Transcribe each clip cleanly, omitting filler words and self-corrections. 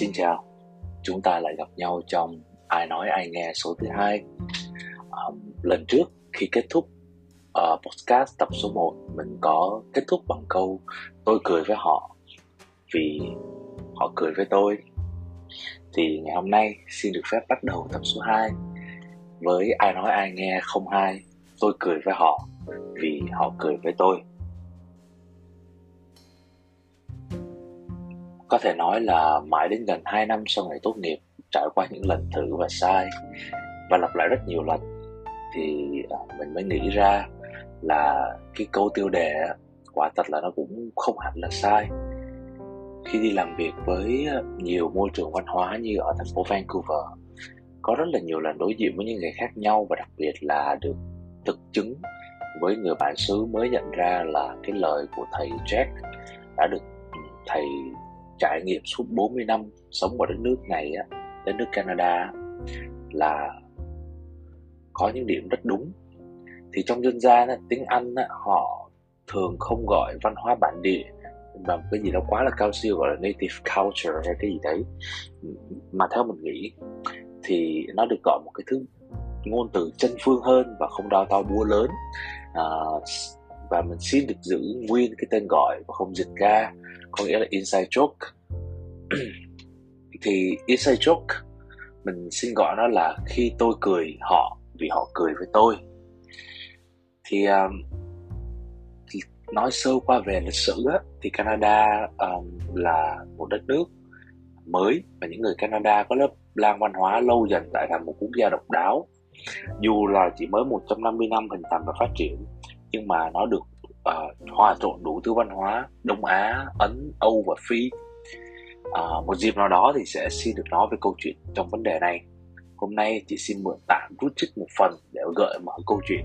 Xin chào, chúng ta lại gặp nhau trong Ai Nói Ai Nghe số thứ 2. Lần trước khi kết thúc podcast tập số 1, mình có kết thúc bằng câu tôi cười với họ vì họ cười với tôi. Thì ngày hôm nay xin được phép bắt đầu tập số 2 với Ai Nói Ai Nghe 02, tôi cười với họ vì họ cười với tôi. Có thể nói là mãi đến gần 2 năm sau ngày tốt nghiệp, trải qua những lần thử và sai và lặp lại rất nhiều lần, thì mình mới nghĩ ra là cái câu tiêu đề quả thật là nó cũng không hẳn là sai. Khi đi làm việc với nhiều môi trường văn hóa như ở thành phố Vancouver, có rất là nhiều lần đối diện với những người khác nhau, và đặc biệt là được thực chứng với người bản xứ, mới nhận ra là cái lời của thầy Jack đã được thầy trải nghiệm suốt 40 năm sống ở đất nước này, đất nước Canada, là có những điểm rất đúng. Thì trong dân gian tiếng Anh họ thường không gọi văn hóa bản địa bằng cái gì đó quá là cao siêu, gọi là native culture hay cái gì đấy, mà theo mình nghĩ thì nó được gọi một cái thứ ngôn từ chân phương hơn và không đao to búa lớn. Và mình xin được giữ nguyên cái tên gọi và không dịch ra, có nghĩa là inside joke. Thì inside joke mình xin gọi nó là khi tôi cười họ vì họ cười với tôi. Thì nói sơ qua về lịch sử thì Canada là một đất nước mới, và những người Canada có lớp lang văn hóa lâu dần tại thành một quốc gia độc đáo. Dù là chỉ mới 150 năm hình thành và phát triển, nhưng mà nó được hòa trộn đủ thứ văn hóa Đông Á, Ấn, Âu và Phi. Một dịp nào đó thì sẽ xin được nói về câu chuyện trong vấn đề này. Hôm nay chỉ xin mượn tạm rút trích một phần để gợi mở câu chuyện.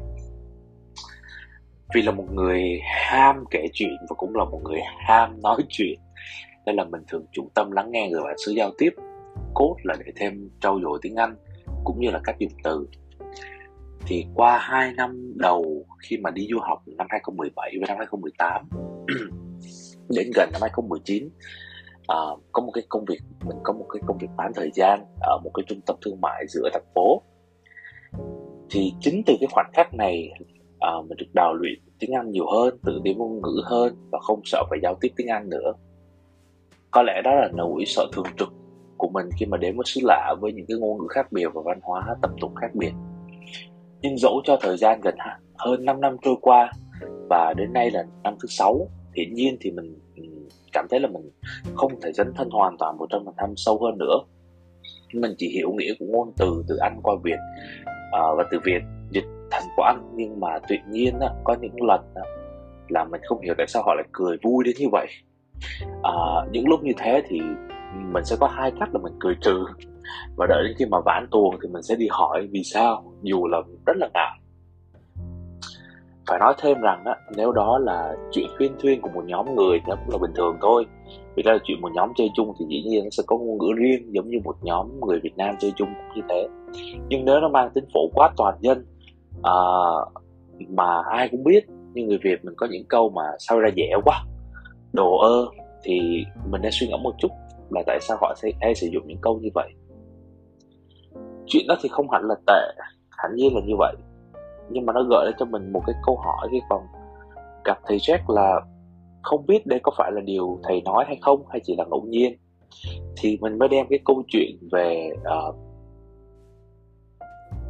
Vì là một người ham kể chuyện và cũng là một người ham nói chuyện, nên là mình thường chủ tâm lắng nghe người bản xứ giao tiếp, cốt là để thêm trau dồi tiếng Anh cũng như là cách dùng từ. Thì qua 2 năm đầu khi mà đi du học năm 2017 và năm 2018 đến gần năm 2019, có một cái công việc, mình có một cái công việc bán thời gian ở một cái trung tâm thương mại giữa thành phố. Thì chính từ cái khoảnh khắc này, mình được đào luyện tiếng Anh nhiều hơn, tự tin ngôn ngữ hơn và không sợ phải giao tiếp tiếng Anh nữa. Có lẽ đó là nỗi sợ thường trực của mình khi mà đến với xứ lạ với những cái ngôn ngữ khác biệt và văn hóa tập tục khác biệt. Nhưng dẫu cho thời gian gần hơn 5 năm trôi qua và đến nay là năm thứ 6, hiển nhiên thì mình cảm thấy là mình không thể dấn thân hoàn toàn 100% sâu hơn nữa. Mình chỉ hiểu nghĩa của ngôn từ từ Anh qua Việt và từ Việt dịch thành của Anh. Nhưng mà tuyệt nhiên có những lần là mình không hiểu tại sao họ lại cười vui đến như vậy. Những lúc như thế thì mình sẽ có hai cách, là mình cười trừ và đợi đến khi mà vãn tuồng thì mình sẽ đi hỏi vì sao, dù là rất là ngại. Phải nói thêm rằng nếu đó là chuyện huyên thuyên của một nhóm người thì cũng là bình thường thôi, vì đó là chuyện một nhóm chơi chung thì dĩ nhiên nó sẽ có ngôn ngữ riêng, giống như một nhóm người Việt Nam chơi chung cũng như thế. Nhưng nếu nó mang tính phổ quát toàn dân mà ai cũng biết, như người Việt mình có những câu mà sao ra dẻo quá, đồ ơ, thì mình nên suy ngẫm một chút là tại sao họ hay sử dụng những câu như vậy. Chuyện đó thì không hẳn là tệ, hẳn nhiên là như vậy, nhưng mà nó gợi lên cho mình một cái câu hỏi khi còn gặp thầy Jack là không biết đây có phải là điều thầy nói hay không, hay chỉ là ngẫu nhiên. Thì mình mới đem cái câu chuyện về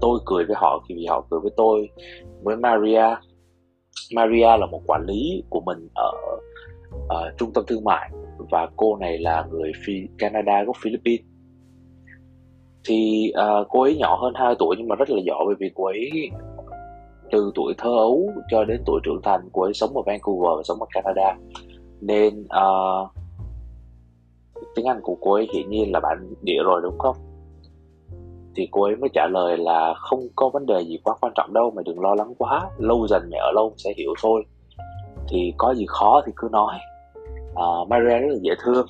tôi cười với họ vì họ cười với tôi với Maria. Maria là một quản lý của mình ở trung tâm thương mại, và cô này là người Canada gốc Philippines. Thì cô ấy nhỏ hơn 2 tuổi nhưng mà rất là giỏi, bởi vì cô ấy từ tuổi thơ ấu cho đến tuổi trưởng thành cô ấy sống ở Vancouver và sống ở Canada, nên tiếng Anh của cô ấy hiển nhiên là bản địa rồi, đúng không? Thì cô ấy mới trả lời là không có vấn đề gì quá quan trọng đâu, mày đừng lo lắng quá, lâu dần mẹ ở lâu sẽ hiểu thôi, thì có gì khó thì cứ nói. Maria rất là dễ thương,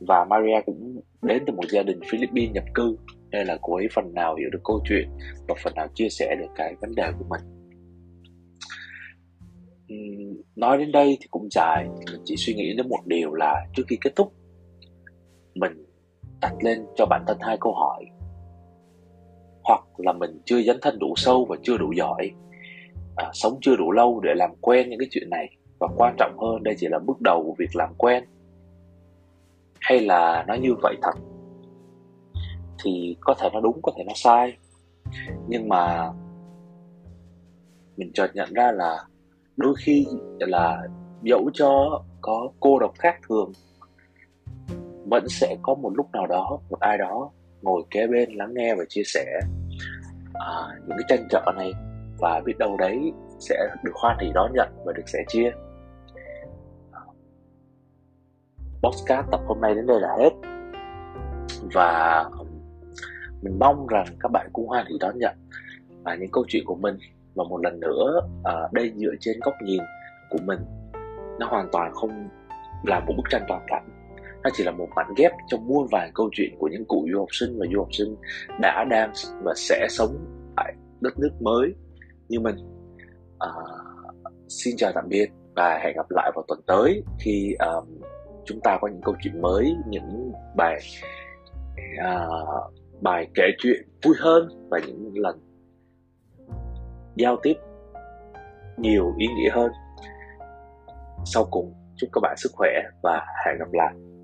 và Maria cũng đến từ một gia đình Philippines nhập cư, nên là cô ấy phần nào hiểu được câu chuyện và phần nào chia sẻ được cái vấn đề của mình. Nói đến đây thì cũng dài, mình chỉ suy nghĩ đến một điều là trước khi kết thúc, mình đặt lên cho bản thân hai câu hỏi. Hoặc là mình chưa dấn thân đủ sâu và chưa đủ giỏi, sống chưa đủ lâu để làm quen những cái chuyện này, và quan trọng hơn đây chỉ là bước đầu của việc làm quen. Hay là nó như vậy thật? Thì có thể nó đúng, có thể nó sai, nhưng mà mình chợt nhận ra là đôi khi là dẫu cho có cô độc khác thường, vẫn sẽ có một lúc nào đó một ai đó ngồi kế bên lắng nghe và chia sẻ những cái tranh trở này, và biết đâu đấy sẽ được hoan hỉ đón nhận và được sẻ chia. Podcast tập hôm nay đến đây là hết, và mình mong rằng các bạn cũng hoan hỉ đón nhận những câu chuyện của mình. Và một lần nữa, đây dựa trên góc nhìn của mình, nó hoàn toàn không là một bức tranh toàn cảnh, nó chỉ là một mảnh ghép trong muôn vàn câu chuyện của những cụ du học sinh và du học sinh đã, đang và sẽ sống tại đất nước mới như mình. Xin chào tạm biệt và hẹn gặp lại vào tuần tới, khi chúng ta có những câu chuyện mới, những bài kể chuyện vui hơn và những lần giao tiếp nhiều ý nghĩa hơn. Sau cùng, chúc các bạn sức khỏe và hẹn gặp lại.